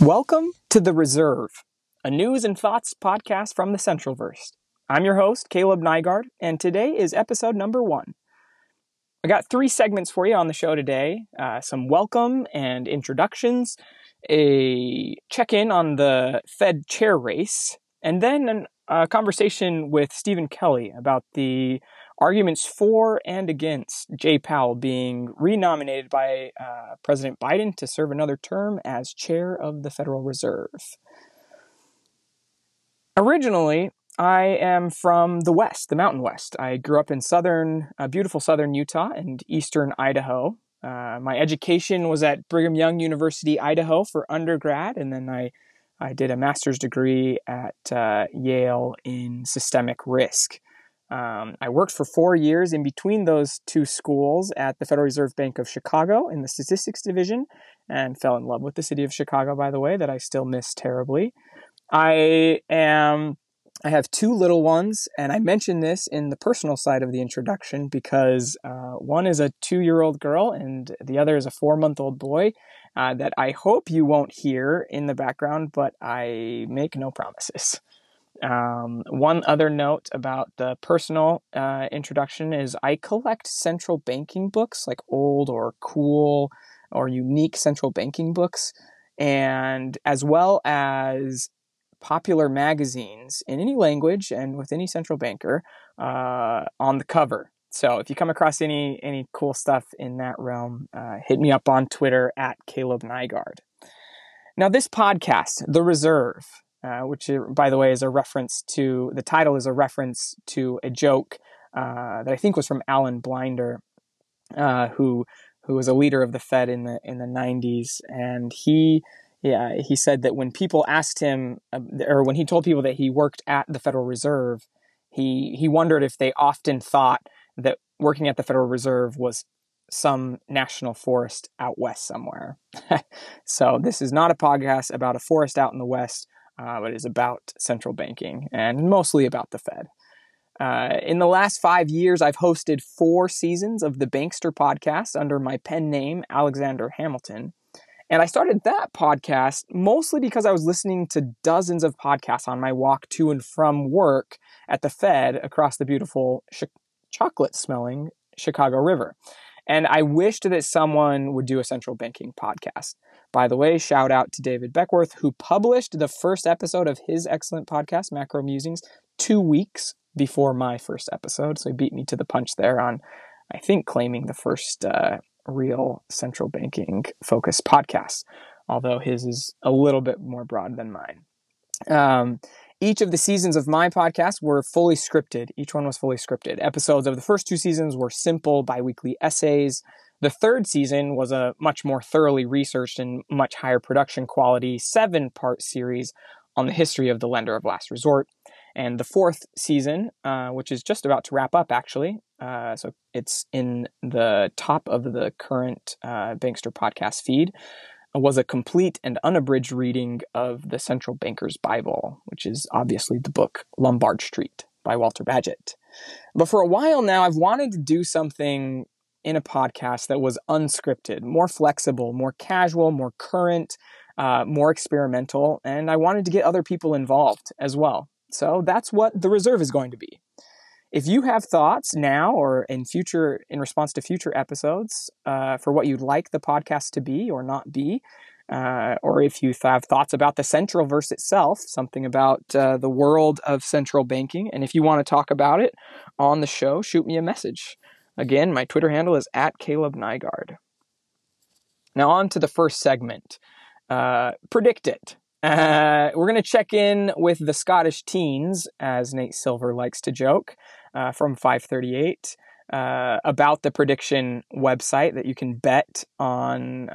Welcome to The Reserve, a news and thoughts podcast from the Centralverse. I'm your host, Caleb Nygaard, and today is episode number 1. I got 3 segments for you on the show today, some welcome and introductions, a check-in on the Fed Chair race, and then a conversation with Stephen Kelly about the arguments for and against Jay Powell being renominated by President Biden to serve another term as chair of the Federal Reserve. Originally, I am from the West, the Mountain West. I grew up in beautiful southern Utah and eastern Idaho. My education was at Brigham Young University, Idaho for undergrad, and then I did a master's degree at Yale in systemic risk. I worked for 4 years in between those two schools at the Federal Reserve Bank of Chicago in the statistics division and fell in love with the city of Chicago, by the way, that I still miss terribly. I have 2 little ones, and I mention this in the personal side of the introduction because one is a 2-year-old girl and the other is a 4-month-old boy that I hope you won't hear in the background, but I make no promises. One other note about the personal introduction is I collect central banking books, like old or cool or unique central banking books, and as well as popular magazines in any language and with any central banker on the cover. So if you come across any cool stuff in that realm, hit me up on Twitter at Caleb Nygaard. Now this podcast, The Reserve, which, by the way, is a reference to, the title is a reference to a joke that I think was from Alan Blinder, who was a leader of the Fed in the 90s, and he said that when people asked him, or when he told people that he worked at the Federal Reserve, he wondered if they often thought that working at the Federal Reserve was some national forest out west somewhere. So this is not a podcast about a forest out in the west. But it's about central banking and mostly about the Fed. In the last 5 years, I've hosted 4 seasons of the Bankster podcast under my pen name, Alexander Hamilton. And I started that podcast mostly because I was listening to dozens of podcasts on my walk to and from work at the Fed across the beautiful chocolate-smelling Chicago River. And I wished that someone would do a central banking podcast. By the way, shout out to David Beckworth, who published the first episode of his excellent podcast, Macro Musings, 2 weeks before my first episode. So he beat me to the punch there on, I think, claiming the first real central banking-focused podcast, although his is a little bit more broad than mine. Each of the seasons of my podcast were fully scripted. Each one was fully scripted. Episodes of the first 2 seasons were simple biweekly essays. The 3rd season was a much more thoroughly researched and much higher production quality 7-part series on the history of the Lender of Last Resort. And the 4th season, which is just about to wrap up, actually, so it's in the top of the current Bankster podcast feed, was a complete and unabridged reading of the Central Banker's Bible, which is obviously the book Lombard Street by Walter Badgett. But for a while now, I've wanted to do something in a podcast that was unscripted, more flexible, more casual, more current, more experimental, and I wanted to get other people involved as well. So that's what The Reserve is going to be. If you have thoughts now or in response to future episodes for what you'd like the podcast to be or not be, or if you have thoughts about the Centralverse itself, something about the world of central banking, and if you want to talk about it on the show, shoot me a message. Again, my Twitter handle is at Caleb Nygaard. Now on to the first segment, Predict It. We're going to check in with the Scottish teens, as Nate Silver likes to joke, from FiveThirtyEight, about the prediction website that you can bet on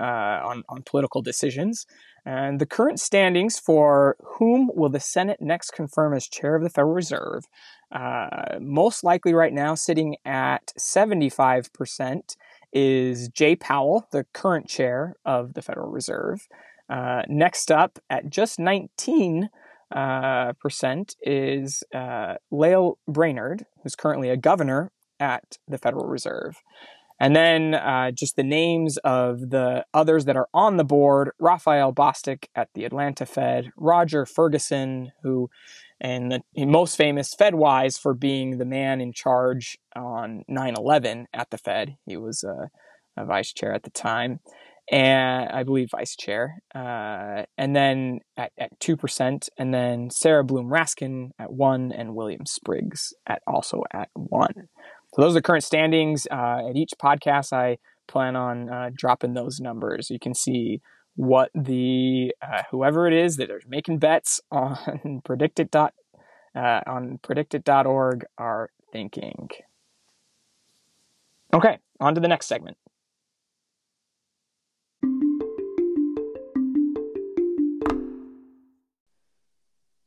political decisions. And the current standings for whom will the Senate next confirm as chair of the Federal Reserve, most likely right now sitting at 75% is Jay Powell, the current chair of the Federal Reserve. Next up at just 19% is Lael Brainard, who's currently a governor at the Federal Reserve. And then just the names of the others that are on the board: Raphael Bostic at the Atlanta Fed, Roger Ferguson, who and the most famous Fedwise for being the man in charge on 9/11 at the Fed. He was a vice chair at the time, and I believe vice chair. And then at 2%, and then Sarah Bloom Raskin at 1%, and William Spriggs also at 1%. So those are the current standings. At each podcast, I plan on dropping those numbers. You can see what the whoever it is that are making bets on predictit.org are thinking. Okay, on to the next segment.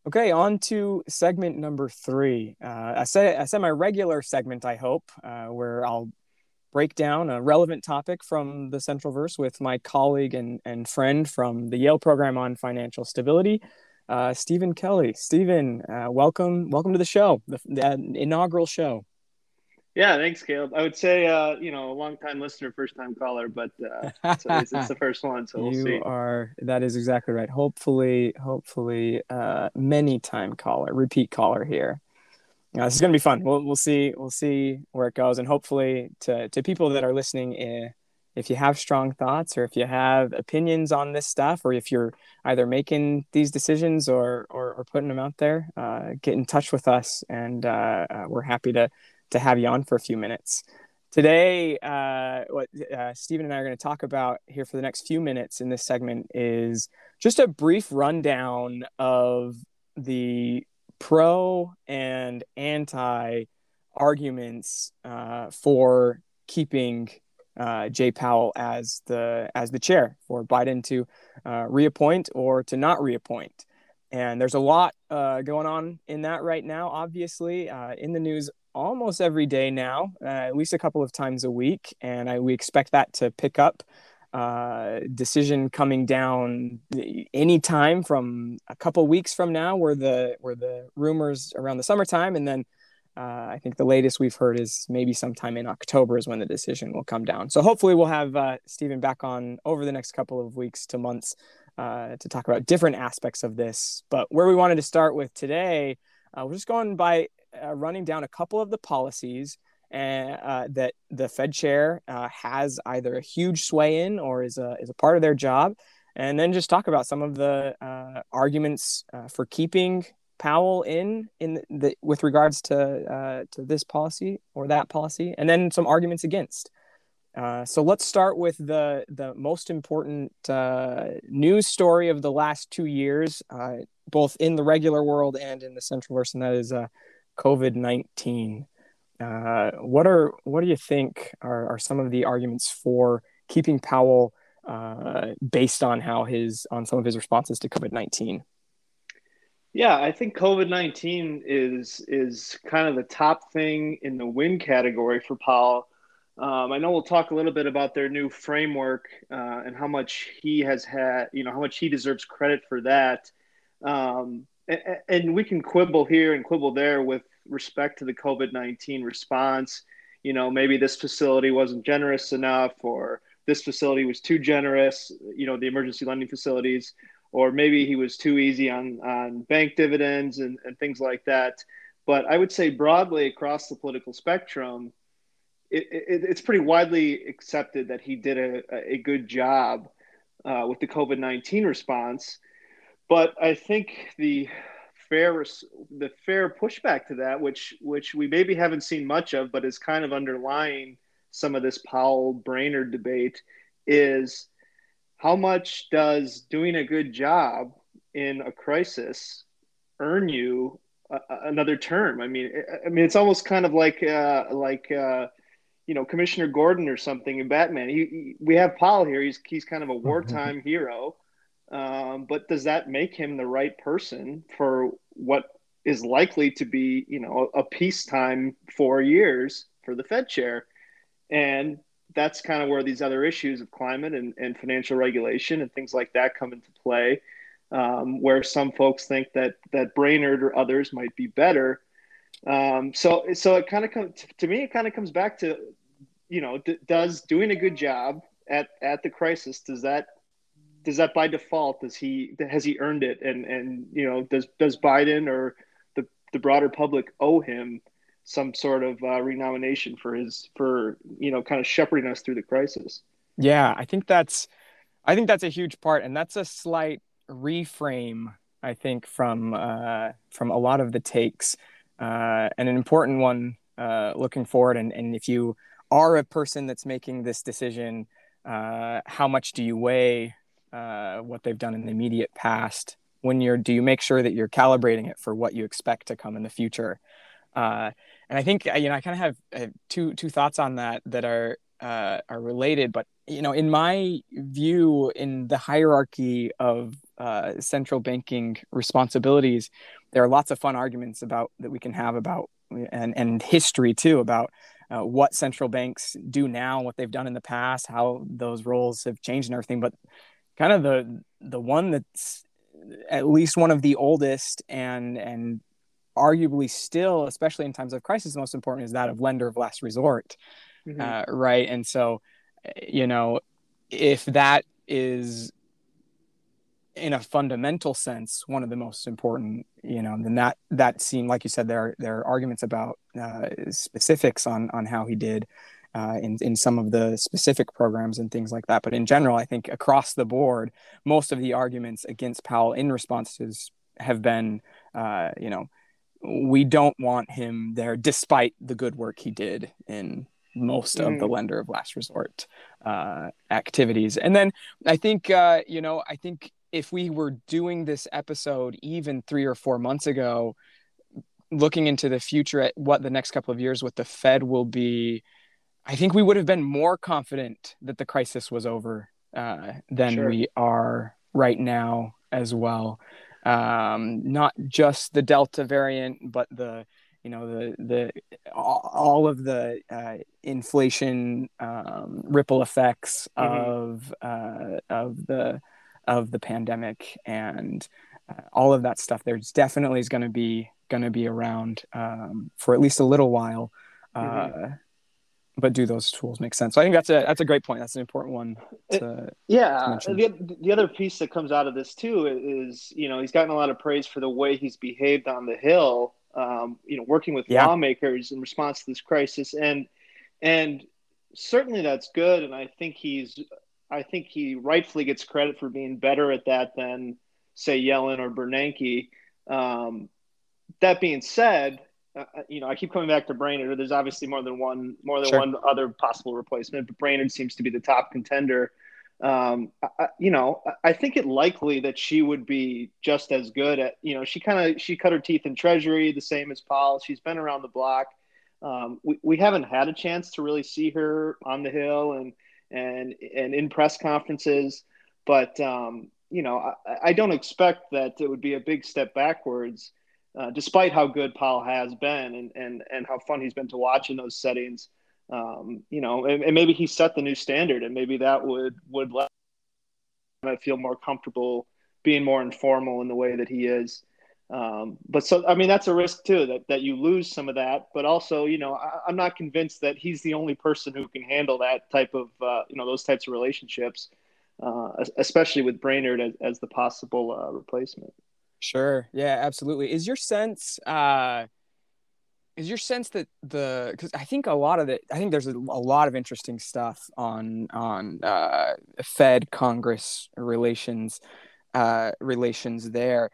Okay, on to segment number 3. A semi-regular segment, I hope, where I'll break down a relevant topic from the Centralverse with my colleague and friend from the Yale Program on Financial Stability, Stephen Kelly. Stephen, welcome to the show, the inaugural show. Yeah, thanks, Caleb. I would say, a long-time listener, first-time caller, but it's the first one, so we'll see. That is exactly right. Hopefully, many-time caller, repeat caller here. This is going to be fun. We'll see where it goes, and hopefully, to people that are listening, if you have strong thoughts or if you have opinions on this stuff, or if you're either making these decisions or putting them out there, get in touch with us, and we're happy to have you on for a few minutes. Today, what Stephen and I are going to talk about here for the next few minutes in this segment is just a brief rundown of the pro and anti arguments for keeping Jay Powell as the chair, for Biden to reappoint or to not reappoint. And there's a lot going on in that right now, obviously, in the news almost every day now, at least a couple of times a week. And we expect that to pick up. Decision coming down any time from a couple weeks from now were the rumors around the summertime. And then I think the latest we've heard is maybe sometime in October is when the decision will come down. So hopefully we'll have Stephen back on over the next couple of weeks to months to talk about different aspects of this. But where we wanted to start with today, we're just going by running down a couple of the policies that the Fed chair has either a huge sway in or is a part of their job, and then just talk about some of the arguments for keeping Powell in with regards to this policy or that policy, and then some arguments against. So let's start with the most important news story of the last 2 years, both in the regular world and in the Centralverse, and that is COVID-19. What do you think are some of the arguments for keeping Powell based on some of his responses to COVID-19? Yeah, I think COVID-19 is kind of the top thing in the win category for Powell. I know we'll talk a little bit about their new framework and how much he has had, how much he deserves credit for that. And we can quibble here and quibble there with respect to the COVID-19 response. Maybe this facility wasn't generous enough, or this facility was too generous, the emergency lending facilities, or maybe he was too easy on bank dividends and things like that. But I would say broadly across the political spectrum, it's pretty widely accepted that he did a good job with the COVID-19 response. But I think the fair pushback to that, which we maybe haven't seen much of, but is kind of underlying some of this Powell-Brainard debate, is how much does doing a good job in a crisis earn you another term? I mean, it's almost kind of like Commissioner Gordon or something in Batman. We have Powell here; he's kind of a wartime hero. But does that make him the right person for what is likely to be, a peacetime 4 years for the Fed chair? And that's kind of where these other issues of climate and financial regulation and things like that come into play, where some folks think that Brainard or others might be better. So it kind of comes back to you know, does doing a good job at the crisis, does that by default, has he earned it? And you know, does Biden or the broader public owe him some sort of renomination for you know, kind of shepherding us through the crisis? Yeah, I think that's a huge part, and that's a slight reframe, I think, from a lot of the takes, and an important one looking forward. And if you are a person that's making this decision, how much do you weigh what they've done in the immediate past? Do you make sure that you're calibrating it for what you expect to come in the future? And I think, you know, I kind of have two thoughts on that are related, but, you know, in my view, in the hierarchy of central banking responsibilities, there are lots of fun arguments about that we can have about, and history too, about what central banks do now, what they've done in the past, how those roles have changed and everything. But kind of the one that's at least one of the oldest and arguably still, especially in times of crisis, most important is that of lender of last resort. Mm-hmm. Right. And so, you know, if that is in a fundamental sense one of the most important, you know, then that seemed, like you said, there are arguments about specifics on how he did in some of the specific programs and things like that. But in general, I think across the board, most of the arguments against Powell in responses have been, you know, we don't want him there despite the good work he did in most of the lender of last resort activities. And then I think, you know, I think if we were doing this episode even 3 or 4 months ago, looking into the future at what the next couple of years with the Fed will be, I think we would have been more confident that the crisis was over than we are right now as well. Not just the Delta variant, but the all of the inflation ripple effects of the pandemic and all of that stuff. There's definitely is going to be around for at least a little while. But do those tools make sense? So I think that's a great point. That's an important one. To mention. The other piece that comes out of this too is, you know, he's gotten a lot of praise for the way he's behaved on the Hill, you know, working with lawmakers in response to this crisis, and certainly that's good. And I think he rightfully gets credit for being better at that than, say, Yellen or Bernanke. That being said, you know, I keep coming back to Brainard. There's obviously more than one other possible replacement, but Brainard seems to be the top contender. You know, I think it likely that she would be just as good at, you know, she cut her teeth in Treasury, the same as Powell. She's been around the block. We haven't had a chance to really see her on the Hill and in press conferences, but you know, I don't expect that it would be a big step backwards. Despite how good Powell has been and how fun he's been to watch in those settings, you know, and maybe he set the new standard, and maybe that would let him feel more comfortable being more informal in the way that he is. But so, I mean, that's a risk too, that you lose some of that, but also, you know, I'm not convinced that he's the only person who can handle that type of, you know, those types of relationships, especially with Brainard as the possible replacement. Sure. Yeah, absolutely. Is your sense that because I think there's a lot of interesting stuff on Fed Congress relations there.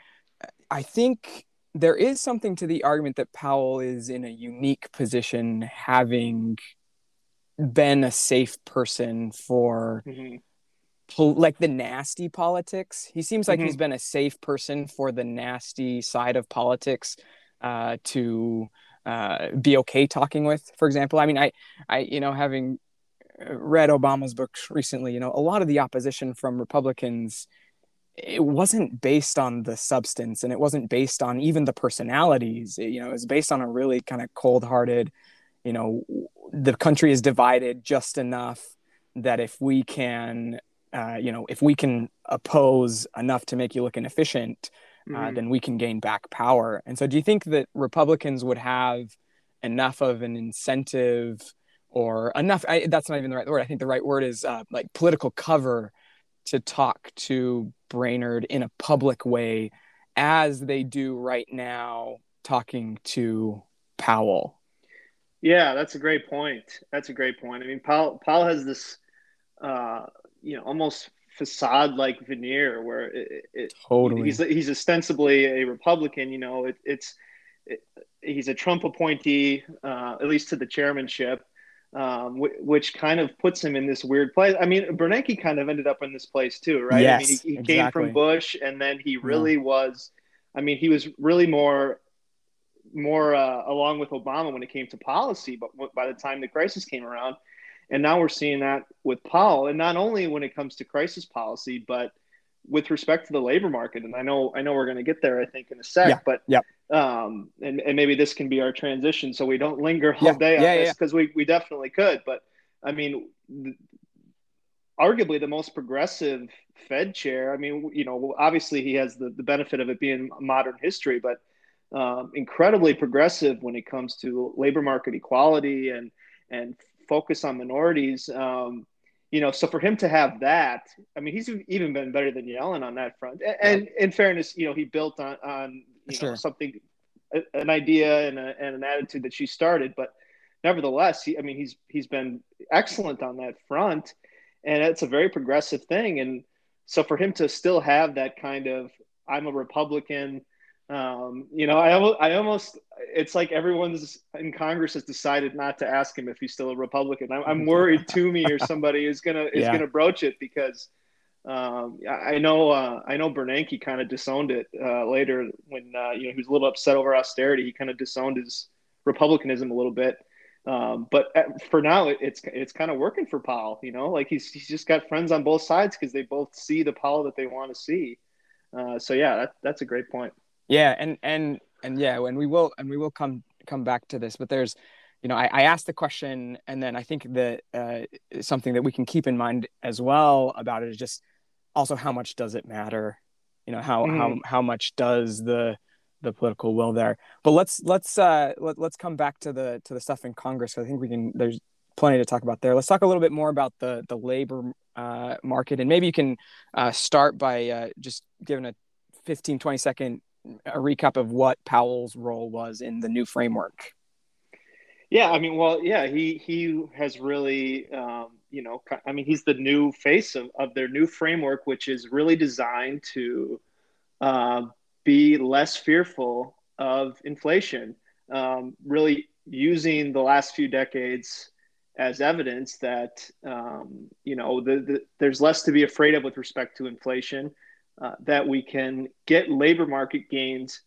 I think there is something to the argument that Powell is in a unique position, having been a safe person for like the nasty politics. He seems like he's been a safe person for the nasty side of politics to be okay talking with, for example. I mean, I you know, having read Obama's books recently, you know, a lot of the opposition from Republicans, it wasn't based on the substance, and it wasn't based on even the personalities. It, you know, it was based on a really kind of cold-hearted, you know, the country is divided just enough that if we can you know, if we can oppose enough to make you look inefficient, then we can gain back power. And so do you think that Republicans would have enough of an incentive or enough. That's not even the right word. I think the right word is like political cover to talk to Brainard in a public way, as they do right now talking to Powell. Yeah, that's a great point. That's a great point. I mean, Powell has this, almost facade-like veneer where totally. He's ostensibly a Republican. You know, he's a Trump appointee, at least to the chairmanship, which kind of puts him in this weird place. I mean, Bernanke kind of ended up in this place too, right? Yes, I mean, he exactly. came from Bush, and then he really was. I mean, he was really more along with Obama when it came to policy, but by the time the crisis came around. And now we're seeing that with Powell, and not only when it comes to crisis policy, but with respect to the labor market. And I know we're going to get there, I think, in a sec, and maybe this can be our transition, so we don't linger all day on this, because we definitely could. But I mean, arguably the most progressive Fed chair. I mean, you know, obviously he has the benefit of it being modern history, but incredibly progressive when it comes to labor market equality and focus on minorities, so for him to have that, I mean, he's even been better than Yellen on that front. And in fairness, you know, he built on something, an idea and an attitude that she started, but nevertheless, he's been excellent on that front, and it's a very progressive thing. And so for him to still have that kind of, I'm a Republican, I almost it's like everyone's in Congress has decided not to ask him if he's still a Republican. I'm worried Toomey or somebody is gonna broach it, because I know Bernanke kind of disowned it later when he was a little upset over austerity. He kind of disowned his Republicanism a little bit, but for now it's kind of working for Powell. You know, like he's just got friends on both sides because they both see the Powell that they want to see. That's a great point. Yeah, and we will come back to this, but there's, I asked the question, and then I think that something that we can keep in mind as well about it is just also how much does it matter, how much does the political will there? But let's come back to the stuff in Congress, because I think there's plenty to talk about there. Let's talk a little bit more about the labor market, and maybe you can start by just giving a 15, 20 second. A recap of what Powell's role was in the new framework. Yeah, I mean, well, yeah, he has really, he's the new face of their new framework, which is really designed to be less fearful of inflation, really using the last few decades as evidence that, there's less to be afraid of with respect to inflation. That we can get labor market gains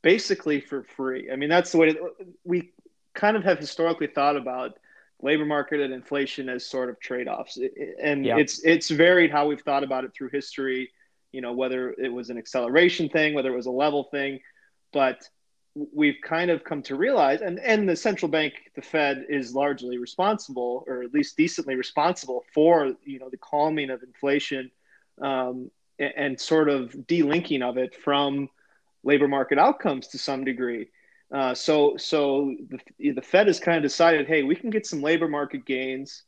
basically for free. I mean, that's the way we kind of have historically thought about labor market and inflation as sort of trade-offs. And it's varied how we've thought about it through history, whether it was an acceleration thing, whether it was a level thing. But we've kind of come to realize, and the central bank, the Fed, is largely responsible, or at least decently responsible for, the calming of inflation, and sort of delinking of it from labor market outcomes to some degree. So the Fed has kind of decided, hey, we can get some labor market gains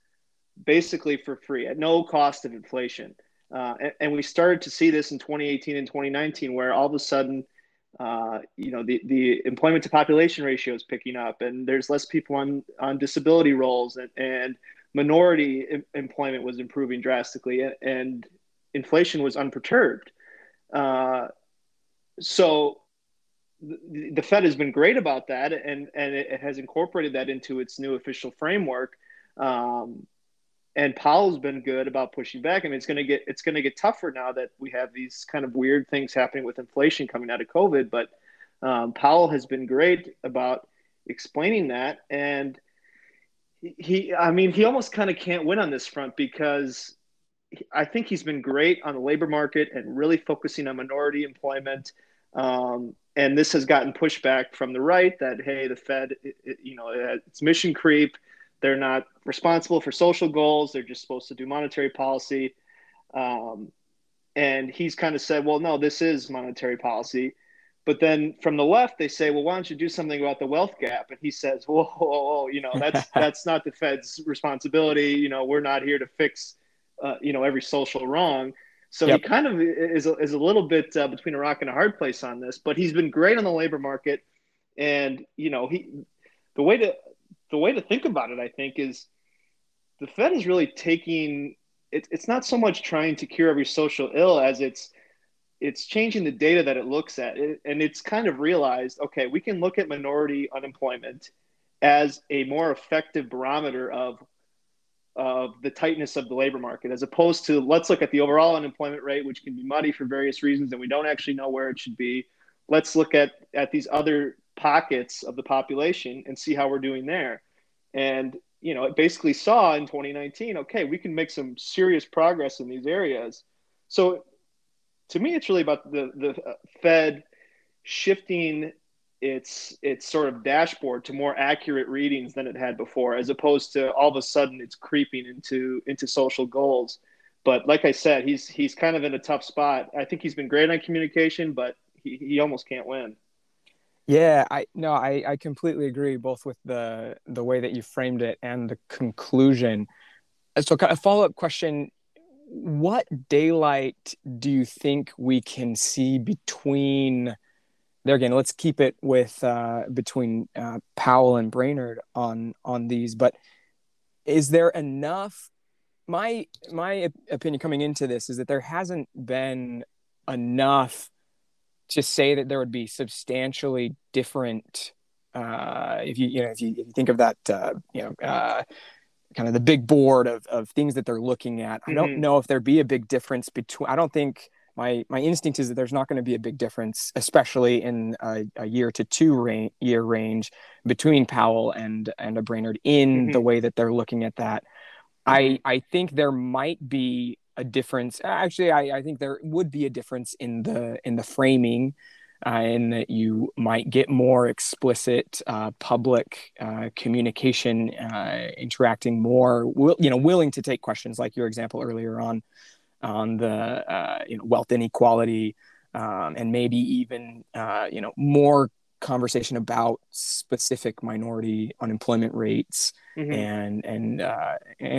basically for free at no cost of inflation. And we started to see this in 2018 and 2019, where all of a sudden, the employment to population ratio is picking up, and there's less people on disability rolls, and minority employment was improving drastically, and inflation was unperturbed. So the Fed has been great about that, and it has incorporated that into its new official framework. And Powell's been good about pushing back. I mean, it's going to get tougher now that we have these kind of weird things happening with inflation coming out of COVID. But Powell has been great about explaining that, and he almost kind of can't win on this front, because I think he's been great on the labor market and really focusing on minority employment. And this has gotten pushback from the right that, hey, the Fed, it's mission creep. They're not responsible for social goals. They're just supposed to do monetary policy. And he's kind of said, well, no, this is monetary policy. But then from the left, they say, well, why don't you do something about the wealth gap? And he says, whoa, you know, that's not the Fed's responsibility. You know, we're not here to fix, you know, every social wrong. So He kind of is a little bit between a rock and a hard place on this, but he's been great on the labor market. And, you know, the way to think about it, I think, is the Fed is really taking it. It's not so much trying to cure every social ill as it's changing the data that it looks at. And it's kind of realized, okay, we can look at minority unemployment as a more effective barometer of the tightness of the labor market, as opposed to let's look at the overall unemployment rate, which can be muddy for various reasons, and we don't actually know where it should be. Let's look at these other pockets of the population and see how we're doing there. And, you know, it basically saw in 2019, okay, we can make some serious progress in these areas. So to me, it's really about the Fed shifting its sort of dashboard to more accurate readings than it had before, as opposed to all of a sudden it's creeping into social goals. But like I said, he's kind of in a tough spot. I think he's been great on communication, but he almost can't win. Yeah, I completely agree, both with the way that you framed it and the conclusion. So a follow-up question, what daylight do you think we can see between, there again, let's keep it with between Powell and Brainard on these, but is there enough, my opinion coming into this is that there hasn't been enough to say that there would be substantially different, if you think of that, kind of the big board of things that they're looking at. Mm-hmm. I don't know if there'd be a big difference between. I don't think my instinct is that there's not going to be a big difference, especially in a year to two year range between Powell and a Brainard in the way that they're looking at that. I think there might be a difference. Actually, I think there would be a difference in the framing, in that you might get more explicit public communication, interacting more, willing to take questions like your example earlier on the wealth inequality, and maybe even more conversation about specific minority unemployment rates and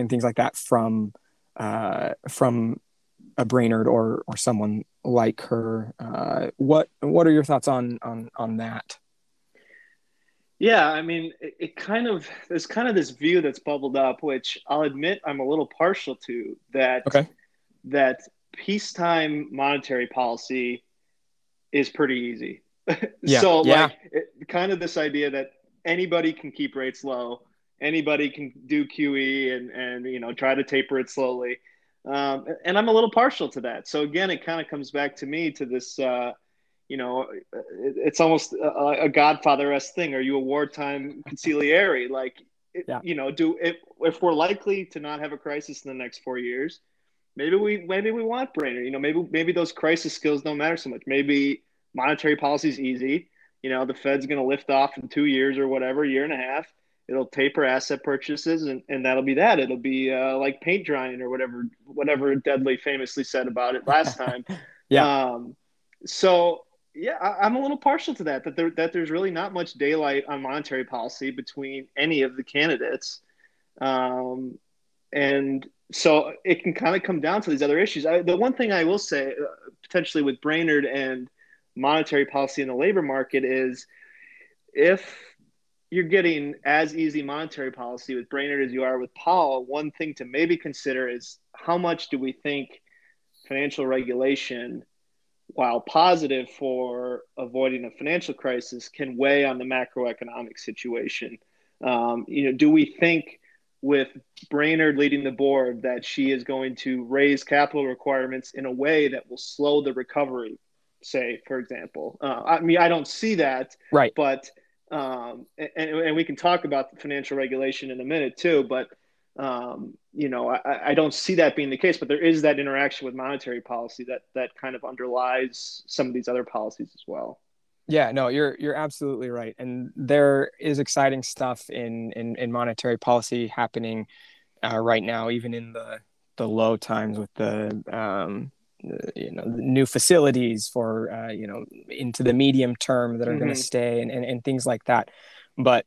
things like that from a Brainard or someone like her. What are your thoughts on that? Yeah, I mean, it kind of, there's kind of this view that's bubbled up, which I'll admit I'm a little partial to, that that peacetime monetary policy is pretty easy. Kind of this idea that anybody can keep rates low, anybody can do QE and try to taper it slowly. And I'm a little partial to that. So again, it kind of comes back to me to this, it's almost a Godfather-esque thing. Are you a wartime conciliary? If we're likely to not have a crisis in the next 4 years, maybe we want Brainard. Maybe those crisis skills don't matter so much. Maybe monetary policy is easy. The Fed's going to lift off in 2 years or whatever, year and a half. It'll taper asset purchases, and that'll be that. It'll be like paint drying or whatever Deadly famously said about it last time. I'm a little partial to that. There's really not much daylight on monetary policy between any of the candidates, and so it can kind of come down to these other issues. The one thing I will say, potentially with Brainard and monetary policy in the labor market, is if you're getting as easy monetary policy with Brainard as you are with Powell, one thing to maybe consider is how much do we think financial regulation, while positive for avoiding a financial crisis, can weigh on the macroeconomic situation? Do we think with Brainard leading the board that she is going to raise capital requirements in a way that will slow the recovery, say, for example? I don't see that, right? But and we can talk about the financial regulation in a minute too, but I don't see that being the case, but there is that interaction with monetary policy that kind of underlies some of these other policies as well. Yeah, no, you're absolutely right. And there is exciting stuff in monetary policy happening right now, even in the low times with new facilities for, into the medium term that are going to stay and things like that. But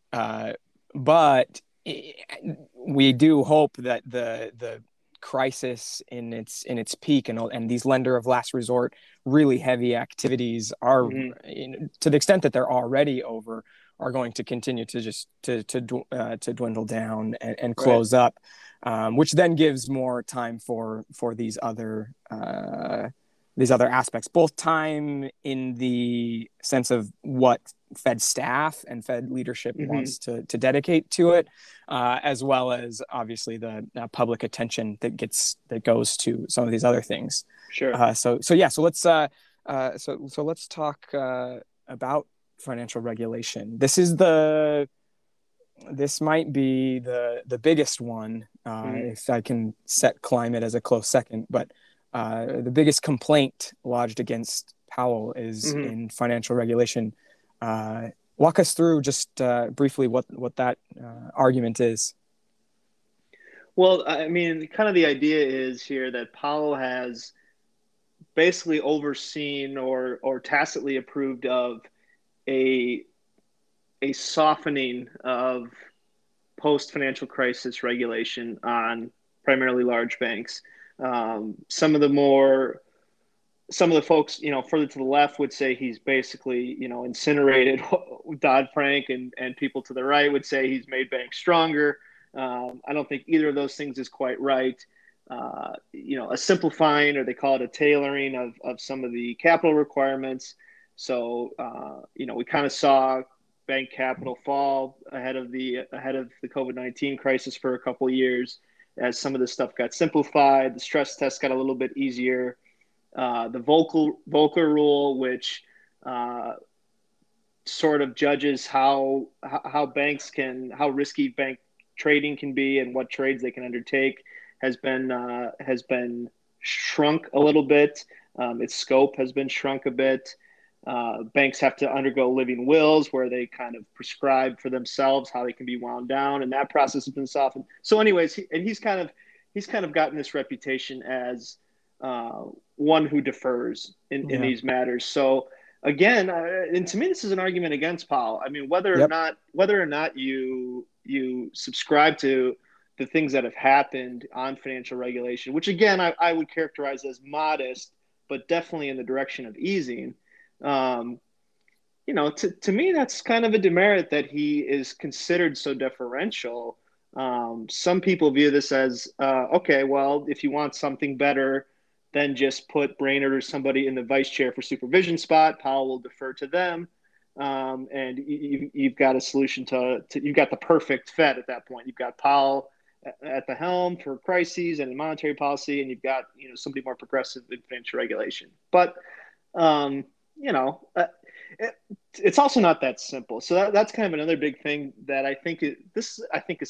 we do hope that the crisis in its peak and these lender of last resort, really heavy activities are, to the extent that they're already over, are going to continue to just to dwindle down and close up, which then gives more time for these other aspects, both time in the sense of what Fed staff and Fed leadership wants to dedicate to it, as well as obviously the public attention that goes to some of these other things. Sure. So let's talk about financial regulation. This might be the biggest one, if I can set climate as a close second, but the biggest complaint lodged against Powell is in financial regulation. Walk us through just briefly what that argument is. Well, I mean, kind of the idea is here that Powell has basically overseen or tacitly approved of a softening of post-financial crisis regulation on primarily large banks. Some of the folks, further to the left would say he's basically, incinerated Dodd-Frank, and people to the right would say he's made banks stronger. I don't think either of those things is quite right. A simplifying, or they call it a tailoring of some of the capital requirements. So, we kind of saw bank capital fall ahead of the COVID-19 crisis for a couple of years. As some of this stuff got simplified, the stress test got a little bit easier. The Volcker rule, which sort of judges how risky bank trading can be and what trades they can undertake, has been shrunk a little bit. Its scope has been shrunk a bit. Banks have to undergo living wills where they kind of prescribe for themselves how they can be wound down, and that process has been softened. So, anyways, he's kind of gotten this reputation as one who defers in these matters. So again, and to me, this is an argument against Powell. I mean, whether or not you subscribe to the things that have happened on financial regulation, which again I would characterize as modest, but definitely in the direction of easing. To me, that's kind of a demerit that he is considered so deferential. Some people view this as, okay, well, if you want something better, then just put Brainard or somebody in the vice chair for supervision spot. Powell will defer to them. And you've got a solution you've got the perfect Fed at that point. You've got Powell at the helm for crises and in monetary policy, and you've got, somebody more progressive in financial regulation. But, it's also not that simple. So that's kind of another big thing that I think is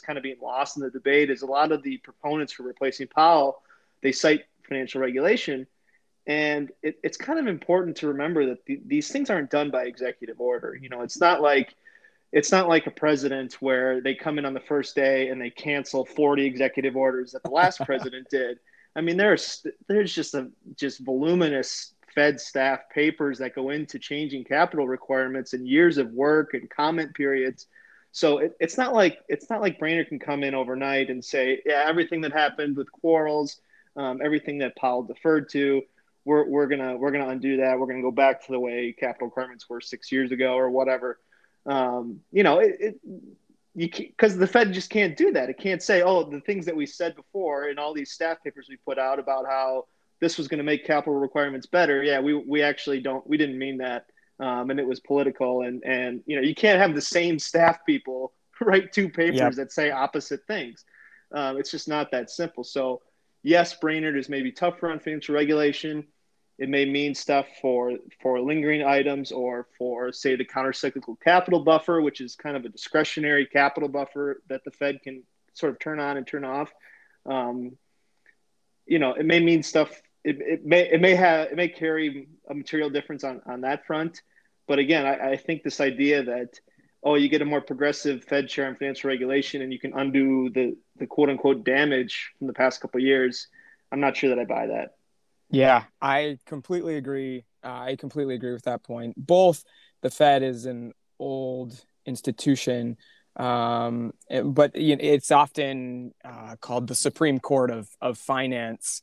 kind of being lost in the debate. Is a lot of the proponents for replacing Powell, they cite financial regulation, and it's kind of important to remember that these things aren't done by executive order. It's not like a president where they come in on the first day and they cancel 40 executive orders that the last president did. I mean, there's just voluminous Fed staff papers that go into changing capital requirements and years of work and comment periods. So it's not like Brainard can come in overnight and say, yeah, everything that happened with Quarles, everything that Powell deferred to, we're gonna undo that. We're gonna go back to the way capital requirements were 6 years ago or whatever. Because the Fed just can't do that. It can't say, oh, the things that we said before in all these staff papers we put out about how this was going to make capital requirements better. Yeah, we actually don't. We didn't mean that, and it was political. And you can't have the same staff people write two papers that say opposite things. It's just not that simple. So yes, Brainard is maybe tougher on financial regulation. It may mean stuff for lingering items or for, say, the countercyclical capital buffer, which is kind of a discretionary capital buffer that the Fed can sort of turn on and turn off. It may mean stuff. It may carry a material difference on that front. But again, I think this idea that, oh, you get a more progressive Fed chair on financial regulation and you can undo the quote unquote damage from the past couple of years, I'm not sure that I buy that. Yeah, I completely agree. With that point. Both the Fed is an old institution, but it's often called the Supreme Court of Finance.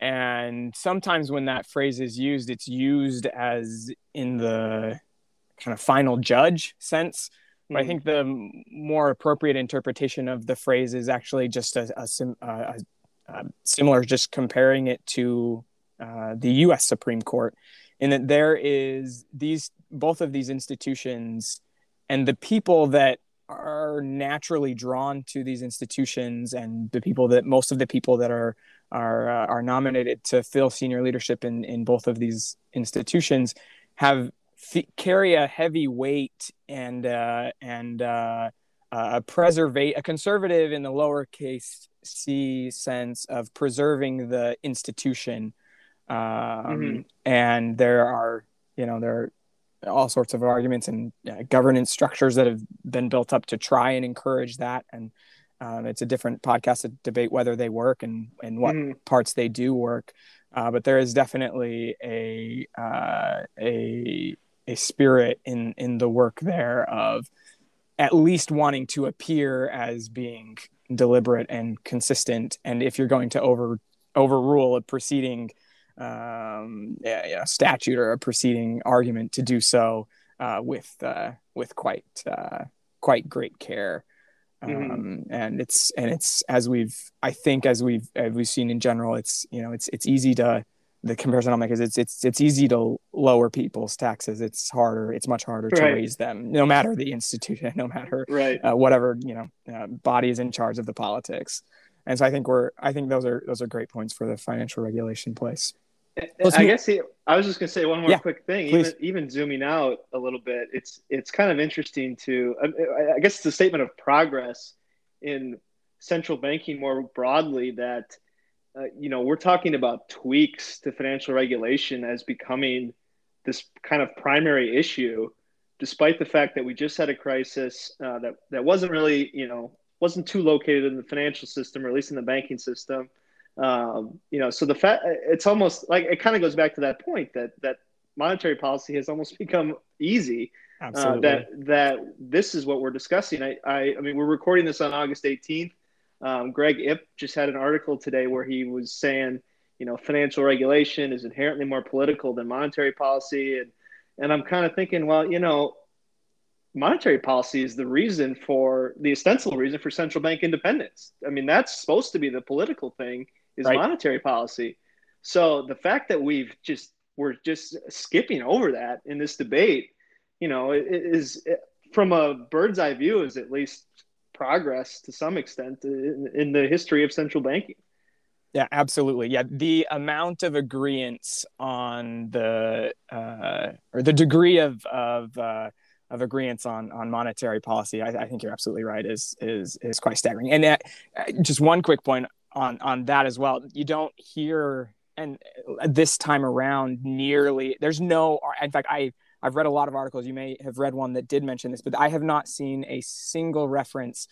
And sometimes when that phrase is used, it's used as in the kind of final judge sense. But I think the more appropriate interpretation of the phrase is actually just a similar, just comparing it to the U.S. Supreme Court, in that there is both of these institutions, and the people that are naturally drawn to these institutions, and the people that most of the people that are nominated to fill senior leadership in both of these institutions carry a heavy weight and a conservative in the lowercase c sense of preserving the institution. And there are all sorts of arguments and governance structures that have been built up to try and encourage that. And it's a different podcast to debate whether they work and what parts they do work. But there is definitely a spirit in the work there of at least wanting to appear as being deliberate and consistent. And if you're going to overrule a preceding statute or a preceding argument, to do so with quite great care. And it's as we've seen in general, it's easy to, the comparison I'll make is it's easy to lower people's taxes. It's much harder to raise them, no matter the institution, no matter whatever, body is in charge of the politics. And so I think those are great points for the financial regulation place. I was just going to say one more quick thing, even zooming out a little bit, it's kind of interesting to, I guess it's a statement of progress in central banking more broadly that, we're talking about tweaks to financial regulation as becoming this kind of primary issue, despite the fact that we just had a crisis that wasn't really, wasn't too located in the financial system, or at least in the banking system. So the Fed, it's almost like, it kind of goes back to that point that monetary policy has almost become easy. Absolutely. That this is what we're discussing. I mean, we're recording this on August 18th. Greg Ip just had an article today where he was saying, financial regulation is inherently more political than monetary policy. And I'm kind of thinking, well, monetary policy is the ostensible reason for central bank independence. I mean, that's supposed to be the political thing. Is monetary policy. So the fact that we're just skipping over that in this debate, is from a bird's eye view, is at least progress to some extent in the history of central banking. Yeah, absolutely. Yeah, the amount of agreeance on the degree of agreeance on monetary policy, I think you're absolutely right, is quite staggering. And just one quick point on that as well. You don't hear, and this time around nearly, in fact, I've read a lot of articles. You may have read one that did mention this, but I have not seen a single reference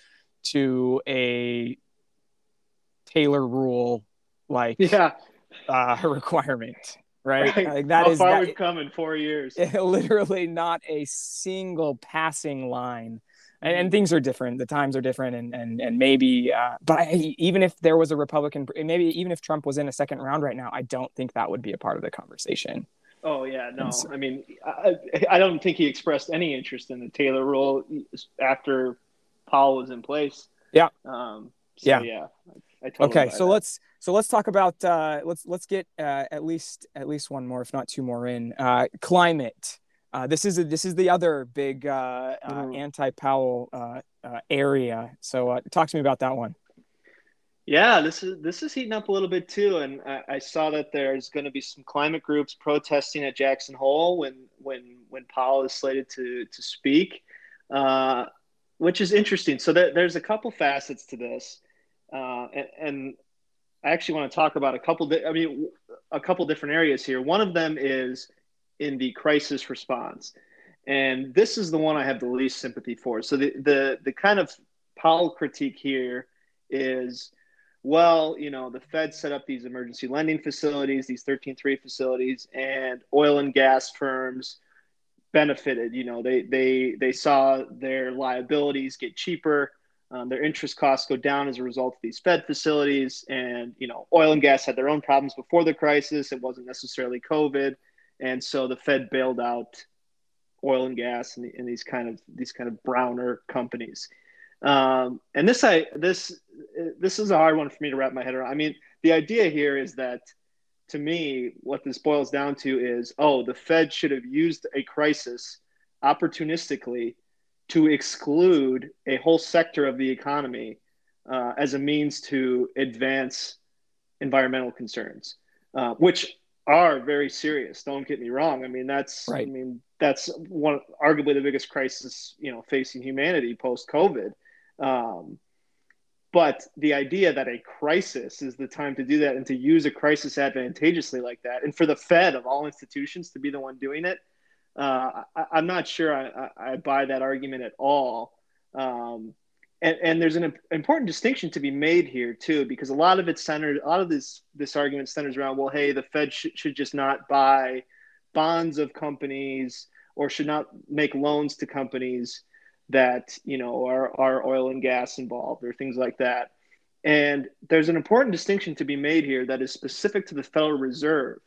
to a Taylor rule requirement. Right. Like that. How is far we've come in 4 years. Literally not a single passing line. And things are different. The times are different. And maybe, even if there was a Republican, maybe even if Trump was in a second round right now, I don't think that would be a part of the conversation. Oh, yeah. No, so, I mean, I don't think he expressed any interest in the Taylor rule after Powell was in place. Yeah. I totally okay. So that. Let's talk about let's get at least one more, if not two more, in climate. This is the other big anti-Powell area. So talk to me about that one. Yeah, this is heating up a little bit too, and I saw that there's going to be some climate groups protesting at Jackson Hole when Powell is slated to speak, which is interesting. So there's a couple facets to this. And I actually want to talk about a couple different areas here. One of them is in the crisis response. And this is the one I have the least sympathy for. So the kind of Powell critique here is well, you know, the Fed set up these emergency lending facilities, these 13(3) facilities, and oil and gas firms benefited. You know, they saw their liabilities get cheaper, their interest costs go down as a result of these Fed facilities. And, you know, oil and gas had their own problems before the crisis. It wasn't necessarily COVID. And so the Fed bailed out oil and gas and these kind of browner companies. And this is a hard one for me to wrap my head around. I mean, the idea here is that, to me, what this boils down to is, oh, the Fed should have used a crisis opportunistically to exclude a whole sector of the economy as a means to advance environmental concerns, which are very serious. Don't get me wrong. I mean, that's right. I mean, that's one, arguably the biggest crisis, you know, facing humanity post-COVID. But the idea that a crisis is the time to do that and to use a crisis advantageously like that, and for the Fed of all institutions to be the one doing it, I'm not sure I buy that argument at all. And there's an important distinction to be made here too, because a lot of this argument centers around, well, hey, the Fed should just not buy bonds of companies or should not make loans to companies that, you know, are oil and gas involved or things like that. And there's an important distinction to be made here that is specific to the Federal Reserve,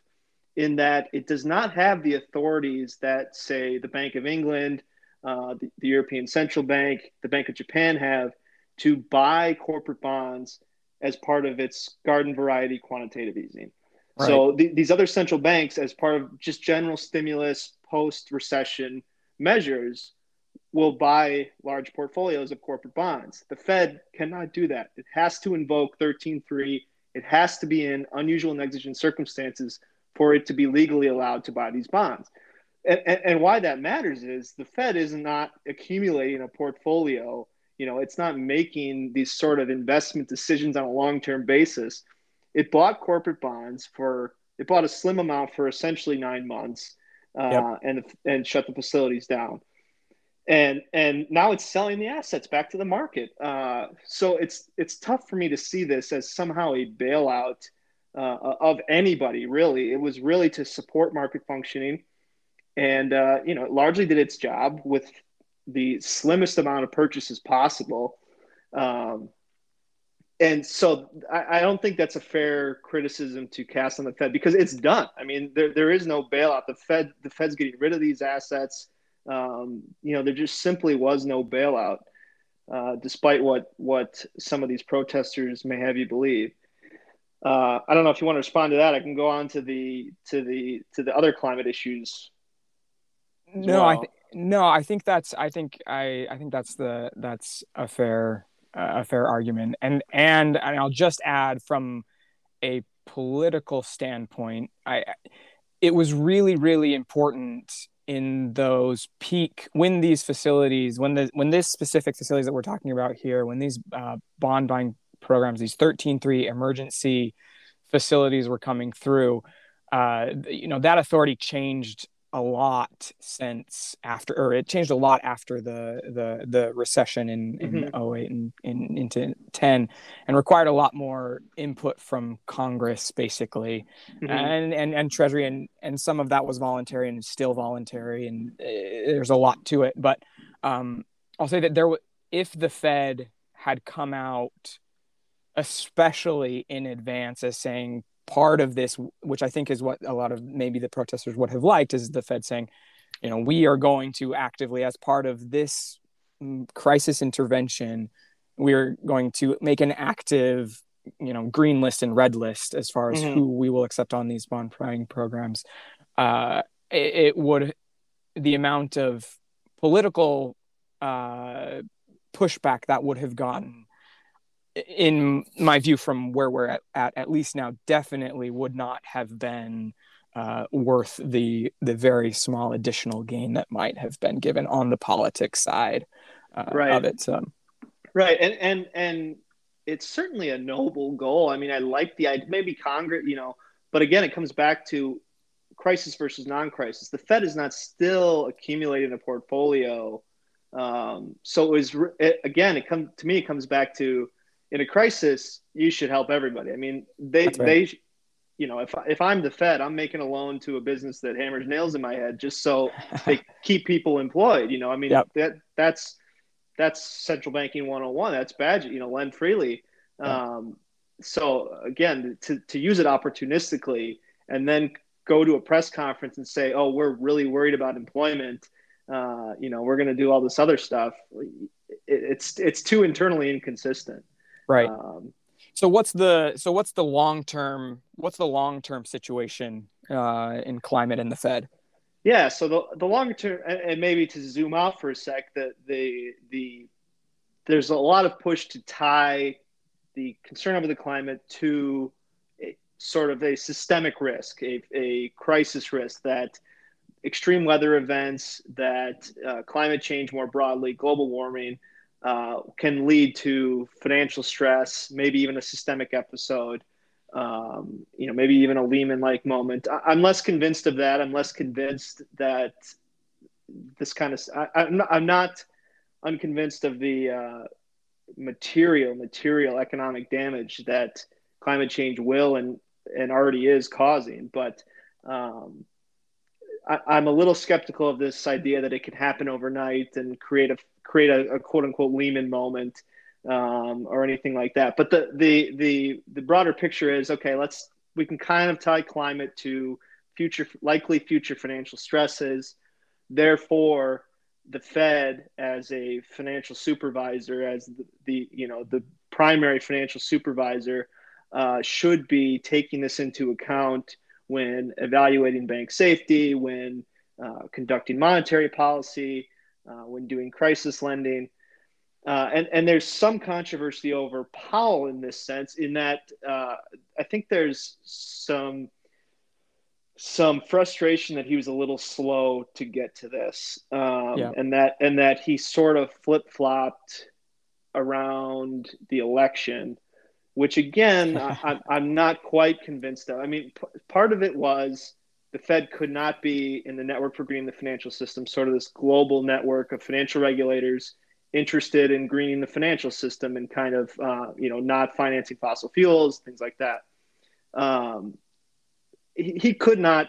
in that it does not have the authorities that, say, the Bank of England, the European Central Bank, the Bank of Japan have to buy corporate bonds as part of its garden variety quantitative easing. Right. So these other central banks, as part of just general stimulus post-recession measures, will buy large portfolios of corporate bonds. The Fed cannot do that. It has to invoke 13(3). It has to be in unusual and exigent circumstances for it to be legally allowed to buy these bonds. And why that matters is the Fed is not accumulating a portfolio. You know, it's not making these sort of investment decisions on a long-term basis. It bought corporate bonds it bought a slim amount for essentially 9 months, yep, and shut the facilities down. And now it's selling the assets back to the market. So it's tough for me to see this as somehow a bailout of anybody, really. It was really to support market functioning. And, you know, it largely did its job with the slimmest amount of purchases possible. And so I don't think that's a fair criticism to cast on the Fed, because it's done. I mean, there is no bailout. The Fed's getting rid of these assets. You know, there just simply was no bailout, despite what some of these protesters may have you believe. I don't know if you want to respond to that. I can go on to the other climate issues. No, well. I think that's a fair argument. And I'll just add, from a political standpoint, it was really, really important in those peak, when these facilities, when this specific facilities that we're talking about here, when these bond buying programs, these 13(3) emergency facilities were coming through, you know, that authority changed a lot after the recession in 2008 and into 2010, and required a lot more input from Congress, basically, and Treasury, and some of that was voluntary and is still voluntary, and there's a lot to it. But I'll say that if the Fed had come out, especially in advance, as saying, part of this, which I think is what a lot of maybe the protesters would have liked, is the Fed saying, you know, we are going to actively, as part of this crisis intervention, we're going to make an active, you know, green list and red list as far as who we will accept on these bond buying programs. It would, the amount of political pushback that would have gotten, in my view, from where we're at least now, definitely would not have been worth the very small additional gain that might have been given on the politics side of it. So. Right. And it's certainly a noble goal. I mean, I like the idea, maybe Congress, you know, but again, it comes back to crisis versus non-crisis. The Fed is not still accumulating a portfolio. So it comes back to, in a crisis, you should help everybody. I mean, they, you know, if I'm the Fed, I'm making a loan to a business that hammers nails in my head just so they keep people employed. You know, I mean, yep. that's central banking 101. That's Badgett, you know, lend freely. Yep. So again, to use it opportunistically and then go to a press conference and say, oh, we're really worried about employment. You know, we're going to do all this other stuff. It's too internally inconsistent. Right. So what's the long-term, situation in climate in the Fed? Yeah. So the longer term, and maybe to zoom out for a sec, there's a lot of push to tie the concern over the climate to sort of a systemic risk, a crisis risk that extreme weather events, that climate change more broadly, global warming, can lead to financial stress, maybe even a systemic episode, you know, maybe even a Lehman-like moment. I'm less convinced of that. I'm less convinced that this kind of – I'm not unconvinced of the material economic damage that climate change will and already is causing. But I'm a little skeptical of this idea that it can happen overnight and create a quote unquote Lehman moment or anything like that. But the broader picture is, okay, we can kind of tie climate to likely future financial stresses. Therefore, the Fed as a financial supervisor, as the primary financial supervisor should be taking this into account when evaluating bank safety, when conducting monetary policy, when doing crisis lending. And there's some controversy over Powell in this sense, in that I think there's some frustration that he was a little slow to get to this. And that he sort of flip-flopped around the election, which again, I'm not quite convinced of. I mean, part of it was the Fed could not be in the Network for Greening the Financial System, sort of this global network of financial regulators interested in greening the financial system and kind of, not financing fossil fuels, things like that. The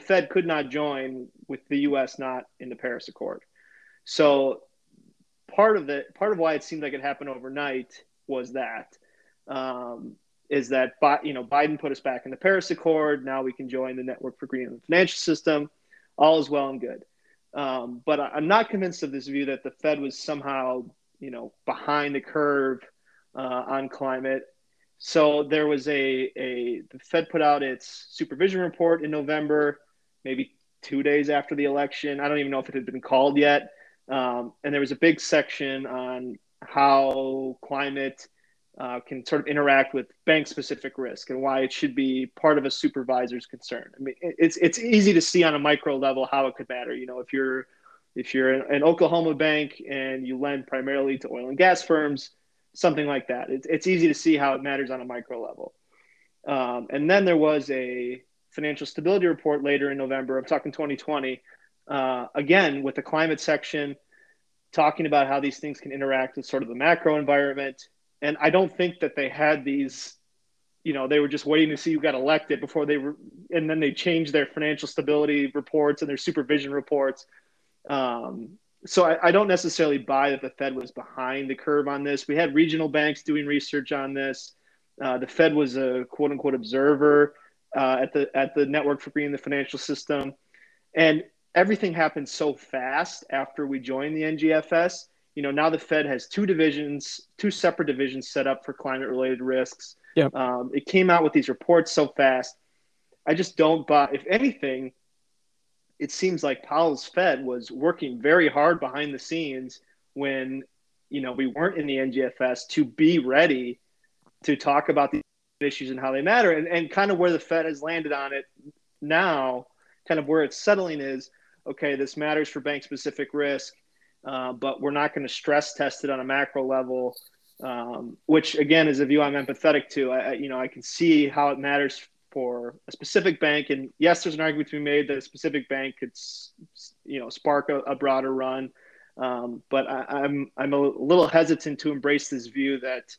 Fed could not join with the U.S. not in the Paris Accord. So part of why it seemed like it happened overnight was that, Biden put us back in the Paris Accord. Now we can join the Network for Greening the Financial System. All is well and good. But I'm not convinced of this view that the Fed was somehow, behind the curve on climate. So there was the Fed put out its supervision report in November, maybe 2 days after the election. I don't even know if it had been called yet. And there was a big section on how climate can sort of interact with bank-specific risk and why it should be part of a supervisor's concern. I mean, it's easy to see on a micro level how it could matter. You know, if you're an Oklahoma bank and you lend primarily to oil and gas firms, something like that. It's easy to see how it matters on a micro level. And then there was a financial stability report later in November. I'm talking 2020, again, with the climate section, talking about how these things can interact with sort of the macro environment. And I don't think that they had these, they were just waiting to see who got elected before and then they changed their financial stability reports and their supervision reports. So I don't necessarily buy that the Fed was behind the curve on this. We had regional banks doing research on this. The Fed was a quote unquote observer at the Network for Greening the Financial System. And everything happened so fast after we joined the NGFS. You know, now the Fed has two separate divisions set up for climate related risks. Yep. It came out with these reports so fast. I just don't buy, if anything, it seems like Powell's Fed was working very hard behind the scenes when, we weren't in the NGFS to be ready to talk about these issues and how they matter, and kind of where the Fed has landed on it now, kind of where it's settling is, okay, this matters for bank specific risk, but we're not going to stress test it on a macro level, which again is a view I'm empathetic to. I can see how it matters for a specific bank. And yes, there's an argument to be made that a specific bank could, spark a broader run. But I'm a little hesitant to embrace this view that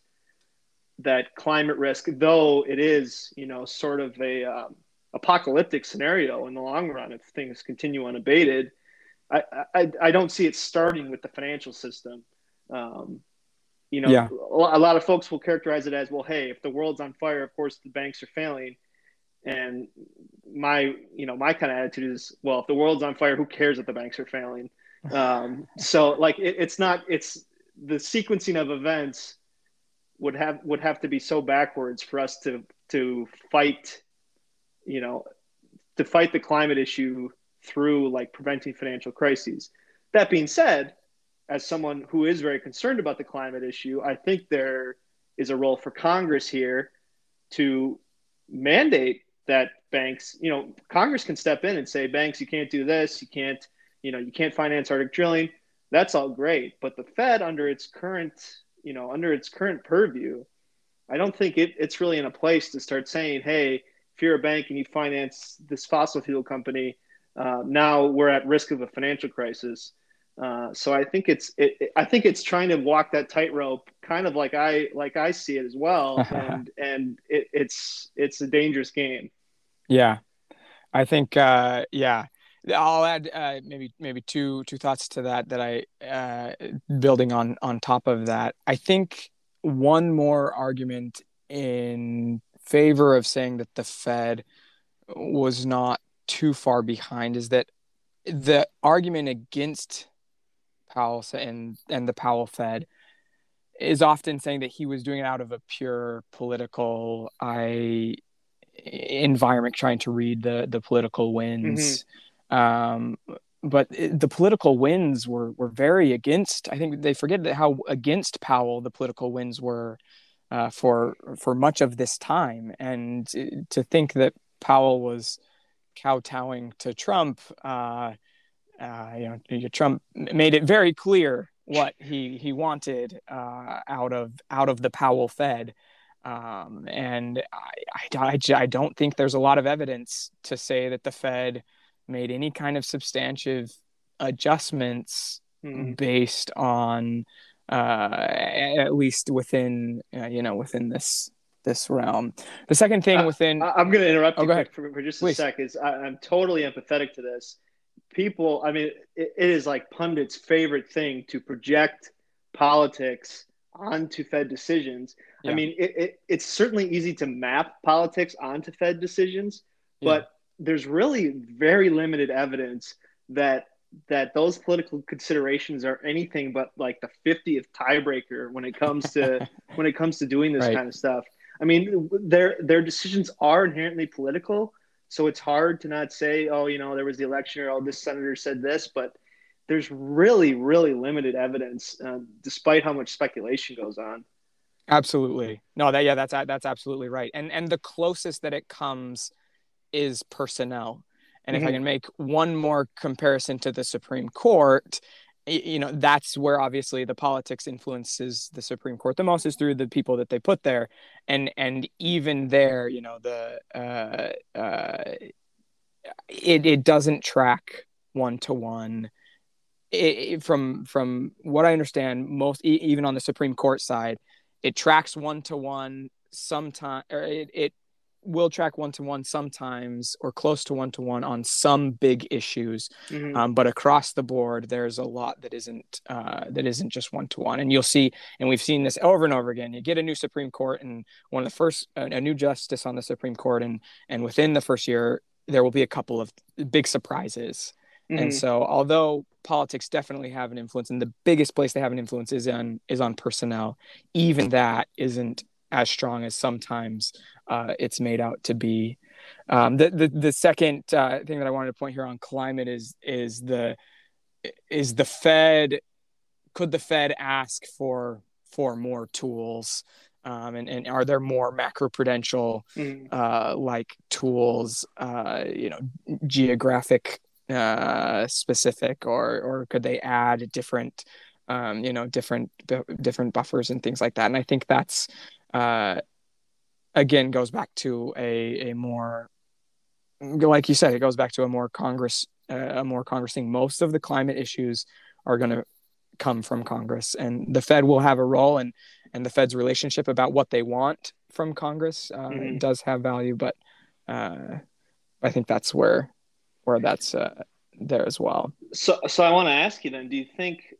that climate risk, though it is, you know, sort of a apocalyptic scenario in the long run if things continue unabated, I don't see it starting with the financial system. You know, yeah. A lot of folks will characterize it as, well, hey, if the world's on fire, of course the banks are failing. And my, you know, my kind of attitude is, well, if the world's on fire, who cares if the banks are failing? So like, it's the sequencing of events would have to be so backwards for us to fight, you know, to fight the climate issue through like preventing financial crises. That being said, as someone who is very concerned about the climate issue, I think there is a role for Congress here to mandate that banks, you know, Congress can step in and say, banks, you can't do this. You can't, you know, you can't finance Arctic drilling. That's all great. But the Fed under its current purview, I don't think it's really in a place to start saying, hey, if you're a bank and you finance this fossil fuel company, now we're at risk of a financial crisis. So I think it's trying to walk that tightrope, kind of like I see it as well, and it's a dangerous game. Yeah, I think I'll add maybe two thoughts to that I building on top of that. I think one more argument in favor of saying that the Fed was not too far behind is that the argument against Powell and the Powell Fed is often saying that he was doing it out of a pure political environment, trying to read the political winds. Mm-hmm. But the political winds were very against. I think they forget how against Powell the political winds were for much of this time. And to think that Powell was kowtowing to Trump, Trump made it very clear what he wanted out of the Powell Fed, and I don't think there's a lot of evidence to say that the Fed made any kind of substantive adjustments based on at least within within this realm. The second thing within I'm going to interrupt you for just a sec. Is I'm totally empathetic to this. People, I mean, it is like pundits' favorite thing to project politics onto Fed decisions. Yeah. I mean, it's certainly easy to map politics onto Fed decisions, but there's really very limited evidence that those political considerations are anything but like the 50th tiebreaker when it comes to doing this kind of stuff. I mean, their decisions are inherently political. So it's hard to not say, oh, you know, there was the election, or oh, this senator said this, but there's really, really limited evidence, despite how much speculation goes on. Absolutely. No, that's absolutely right. And the closest that it comes is personnel. And if I can make one more comparison to the Supreme Court, you know, that's where obviously the politics influences the Supreme Court the most, is through the people that they put there. And even there, you know, it doesn't track one-to-one. From what I understand, even on the Supreme Court side, it tracks one-to-one sometimes, or it will track one-to-one sometimes, or close to one-to-one on some big issues. But across the board, there's a lot that isn't just one-to-one. And you'll see, and we've seen this over and over again, you get a new Supreme Court and one of the first, a new justice on the Supreme Court. And within the first year, there will be a couple of big surprises. Mm-hmm. And so although politics definitely have an influence, and the biggest place they have an influence is on personnel, even that isn't as strong as sometimes it's made out to be. The second thing that I wanted to point here on climate is the Fed. Could the Fed ask for more tools? And are there more macroprudential like tools? Geographic specific, or could they add different different buffers and things like that? And I think that's again goes back to a more, like you said, it goes back to a more Congress thing. Most of the climate issues are going to come from Congress, and the Fed will have a role, and and the Fed's relationship about what they want from Congress does have value. But I think that's where that's there as well. So I want to ask you then, do you think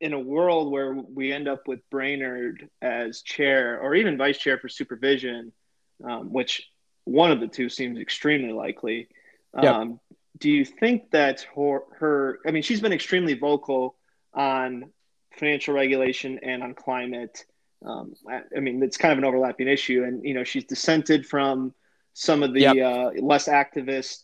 in a world where we end up with Brainard as chair or even vice chair for supervision, which one of the two seems extremely likely, do you think that her, I mean, she's been extremely vocal on financial regulation and on climate. I mean, it's kind of an overlapping issue. And, you know, she's dissented from some of the less activist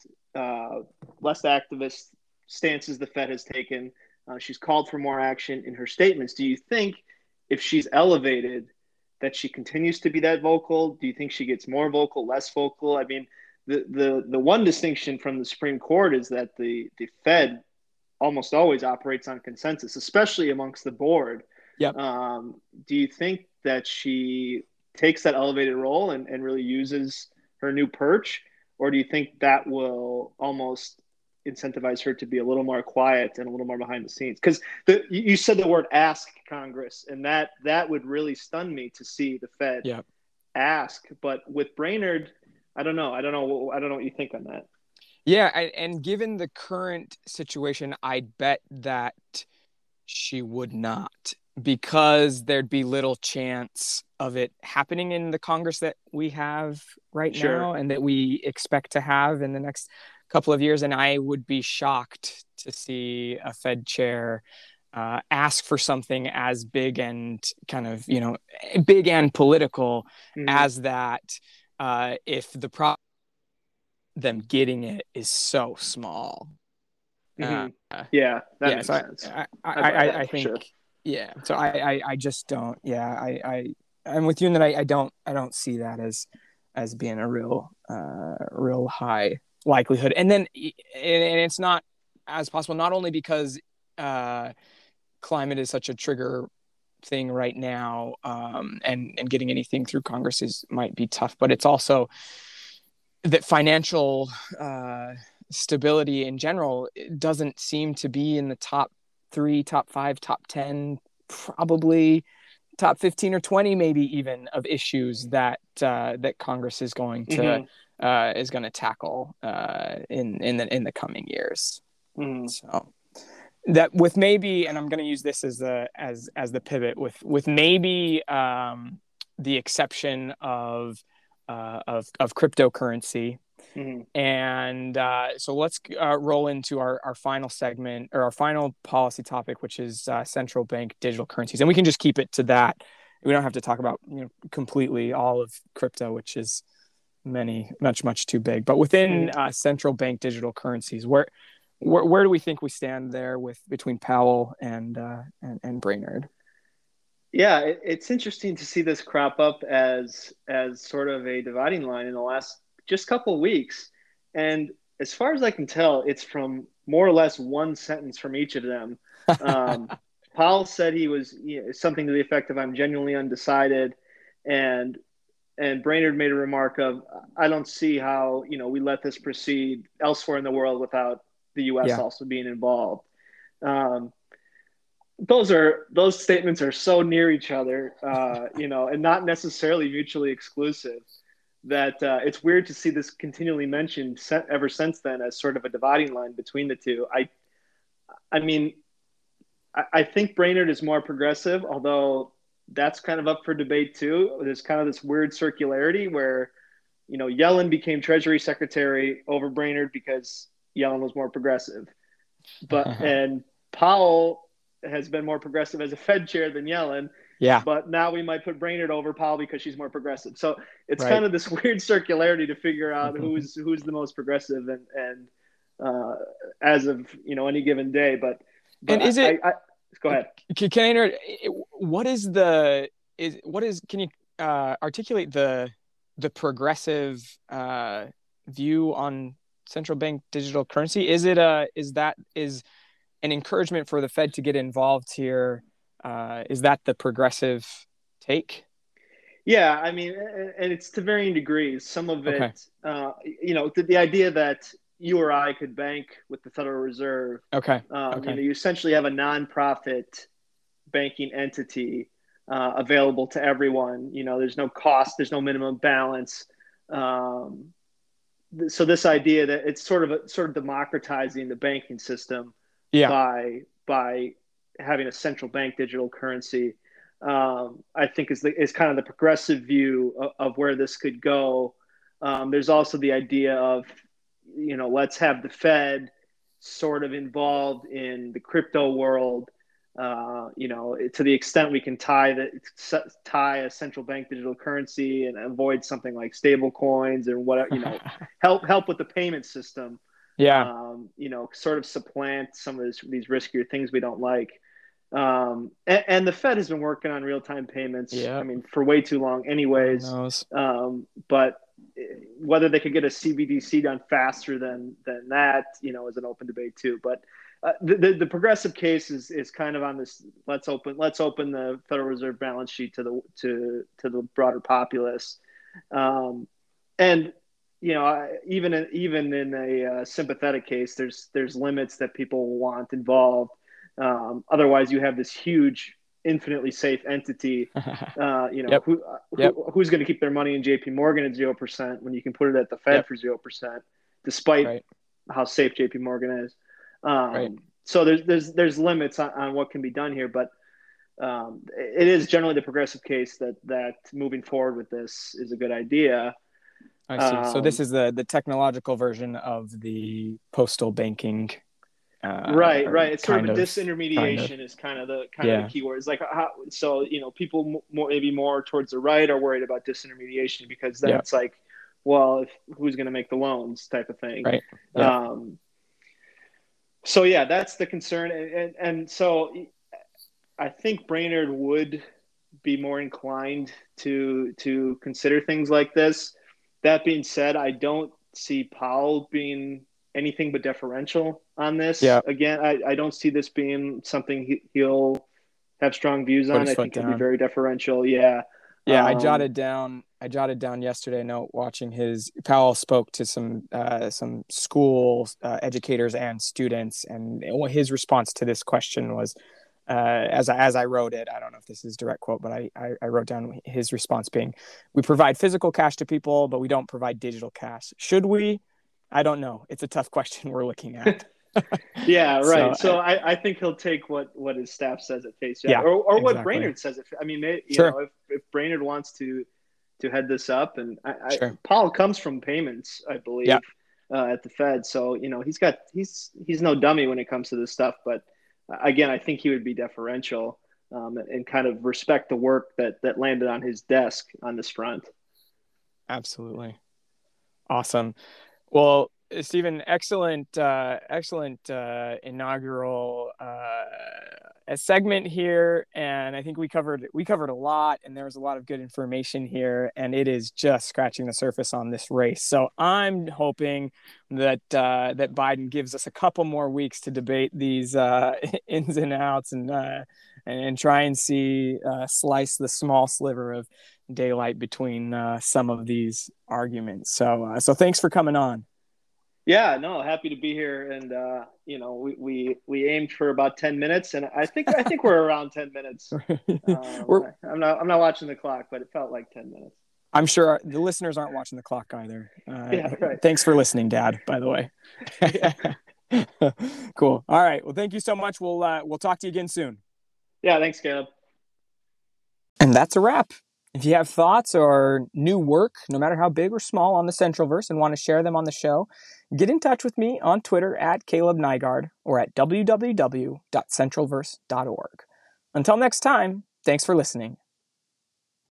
stances the Fed has taken. She's called for more action in her statements. Do you think if she's elevated that she continues to be that vocal? Do you think she gets more vocal, less vocal? I mean, the one distinction from the Supreme Court is that the Fed almost always operates on consensus, especially amongst the board. Do you think that she takes that elevated role and really uses her new perch? Or do you think that will almost incentivize her to be a little more quiet and a little more behind the scenes? Because you said the word ask Congress, and that would really stun me to see the Fed ask. But with Brainard, I don't know what you think on that. Yeah, and given the current situation, I'd bet that she would not, because there'd be little chance of it happening in the Congress that we have right now and that we expect to have in the next couple of years. And I would be shocked to see a Fed chair ask for something as big and kind of, you know, big and political as that if the them getting it is so small. That makes sense. I think so I just don't I'm with you in that I don't see that as being a real high likelihood. And then and it's not as possible, not only because climate is such a trigger thing right now, and getting anything through Congress might be tough, but it's also that financial stability in general doesn't seem to be in the top 3, top 5, top 10, probably top 15 or 20, maybe even, of issues that that Congress is going to tackle in the coming years. So that with maybe, and I'm going to use this as the pivot, with maybe the exception of cryptocurrency. And so let's roll into our final segment, or our final policy topic, which is central bank digital currencies. And we can just keep it to that. We don't have to talk about, you know, completely all of crypto, which is much too big. But within central bank digital currencies, where do we think we stand there between Powell and Brainard? Yeah, it's interesting to see this crop up as sort of a dividing line in the last just couple of weeks. And as far as I can tell, it's from more or less one sentence from each of them. Powell said he was something to the effect of, "I'm genuinely undecided," and Brainard made a remark of, "I don't see how, you know, we let this proceed elsewhere in the world without the U.S. also being involved." Those statements are so near each other, you know, and not necessarily mutually exclusive, that it's weird to see this continually mentioned ever since then as sort of a dividing line between the two. I mean, I think Brainard is more progressive, although that's kind of up for debate too. There's kind of this weird circularity where, you know, Yellen became Treasury Secretary over Brainard because Yellen was more progressive, but and Powell has been more progressive as a Fed chair than Yellen. Yeah. But now we might put Brainard over Powell because she's more progressive. So it's kind of this weird circularity to figure out who's the most progressive and as of, you know, any given day. But and go ahead. Can I interrupt? Can you articulate the progressive view on central bank digital currency? Is that an encouragement for the Fed to get involved here? Is that the progressive take? Yeah, I mean, and it's to varying degrees. Some of it, you know, the idea that you or I could bank with the Federal Reserve. You know, you essentially have a nonprofit banking entity available to everyone. You know, there's no cost, there's no minimum balance. So this idea that it's sort of democratizing the banking system by having a central bank digital currency, I think is kind of the progressive view of where this could go. There's also the idea of, you know, let's have the Fed sort of involved in the crypto world, you know, to the extent we can tie a central bank digital currency and avoid something like stable coins or whatever, you know, help with the payment system. Yeah. You know, sort of supplant some of these riskier things we don't like. And the Fed has been working on real-time payments, I mean, for way too long anyways. But whether they could get a CBDC done faster than that, you know, is an open debate too. But the progressive case is kind of on this, let's open the Federal Reserve balance sheet to the broader populace. And, you know, even in a sympathetic case, there's limits that people want involved. Otherwise, you have this huge, infinitely safe entity. You know, who's going to keep their money in JP Morgan at 0% when you can put it at the Fed for 0%, despite how safe JP Morgan is. So there's limits on what can be done here, but it is generally the progressive case that moving forward with this is a good idea. I see. So this is the technological version of the postal banking. Right. It's sort of disintermediation is kind of the key word. It's like, you know, people maybe more towards the right are worried about disintermediation because then it's like, well, who's going to make the loans type of thing. Right. Yeah. So yeah, that's the concern. And so I think Brainard would be more inclined to consider things like this. That being said, I don't see Powell being anything but deferential on this. Yeah. Again, I don't see this being something he'll have strong views on. I think he'll be very deferential. Yeah. Yeah. I jotted down yesterday a note watching Powell spoke to some school educators and students, and his response to this question was, as I wrote it, I don't know if this is a direct quote, but I wrote down his response being, "We provide physical cash to people, but we don't provide digital cash. Should we? I don't know. It's a tough question we're looking at." Yeah, right. So I think he'll take what his staff says at face value, or exactly what Brainard says. I mean, you know, if Brainard wants to head this up, and Powell comes from payments, I believe, at the Fed. So you know, he's no dummy when it comes to this stuff. But again, I think he would be deferential and kind of respect the work that landed on his desk on this front. Absolutely, awesome. Well, Stephen, excellent inaugural segment here, and I think we covered a lot, and there was a lot of good information here, and it is just scratching the surface on this race. So I'm hoping that Biden gives us a couple more weeks to debate these ins and outs, and try and see slice the small sliver of daylight between some of these arguments. So thanks for coming on. Yeah, no, happy to be here, and you know, we aimed for about 10 minutes, and I think we're around 10 minutes. I'm not watching the clock, but it felt like 10 minutes. I'm sure the listeners aren't watching the clock either. Thanks for listening, Dad, by the way. Cool. All right. Well, thank you so much. We'll talk to you again soon. Yeah. Thanks, Caleb. And that's a wrap. If you have thoughts or new work, no matter how big or small, on the Centralverse and want to share them on the show, get in touch with me on Twitter at Caleb Nygaard or at www.centralverse.org. Until next time, thanks for listening.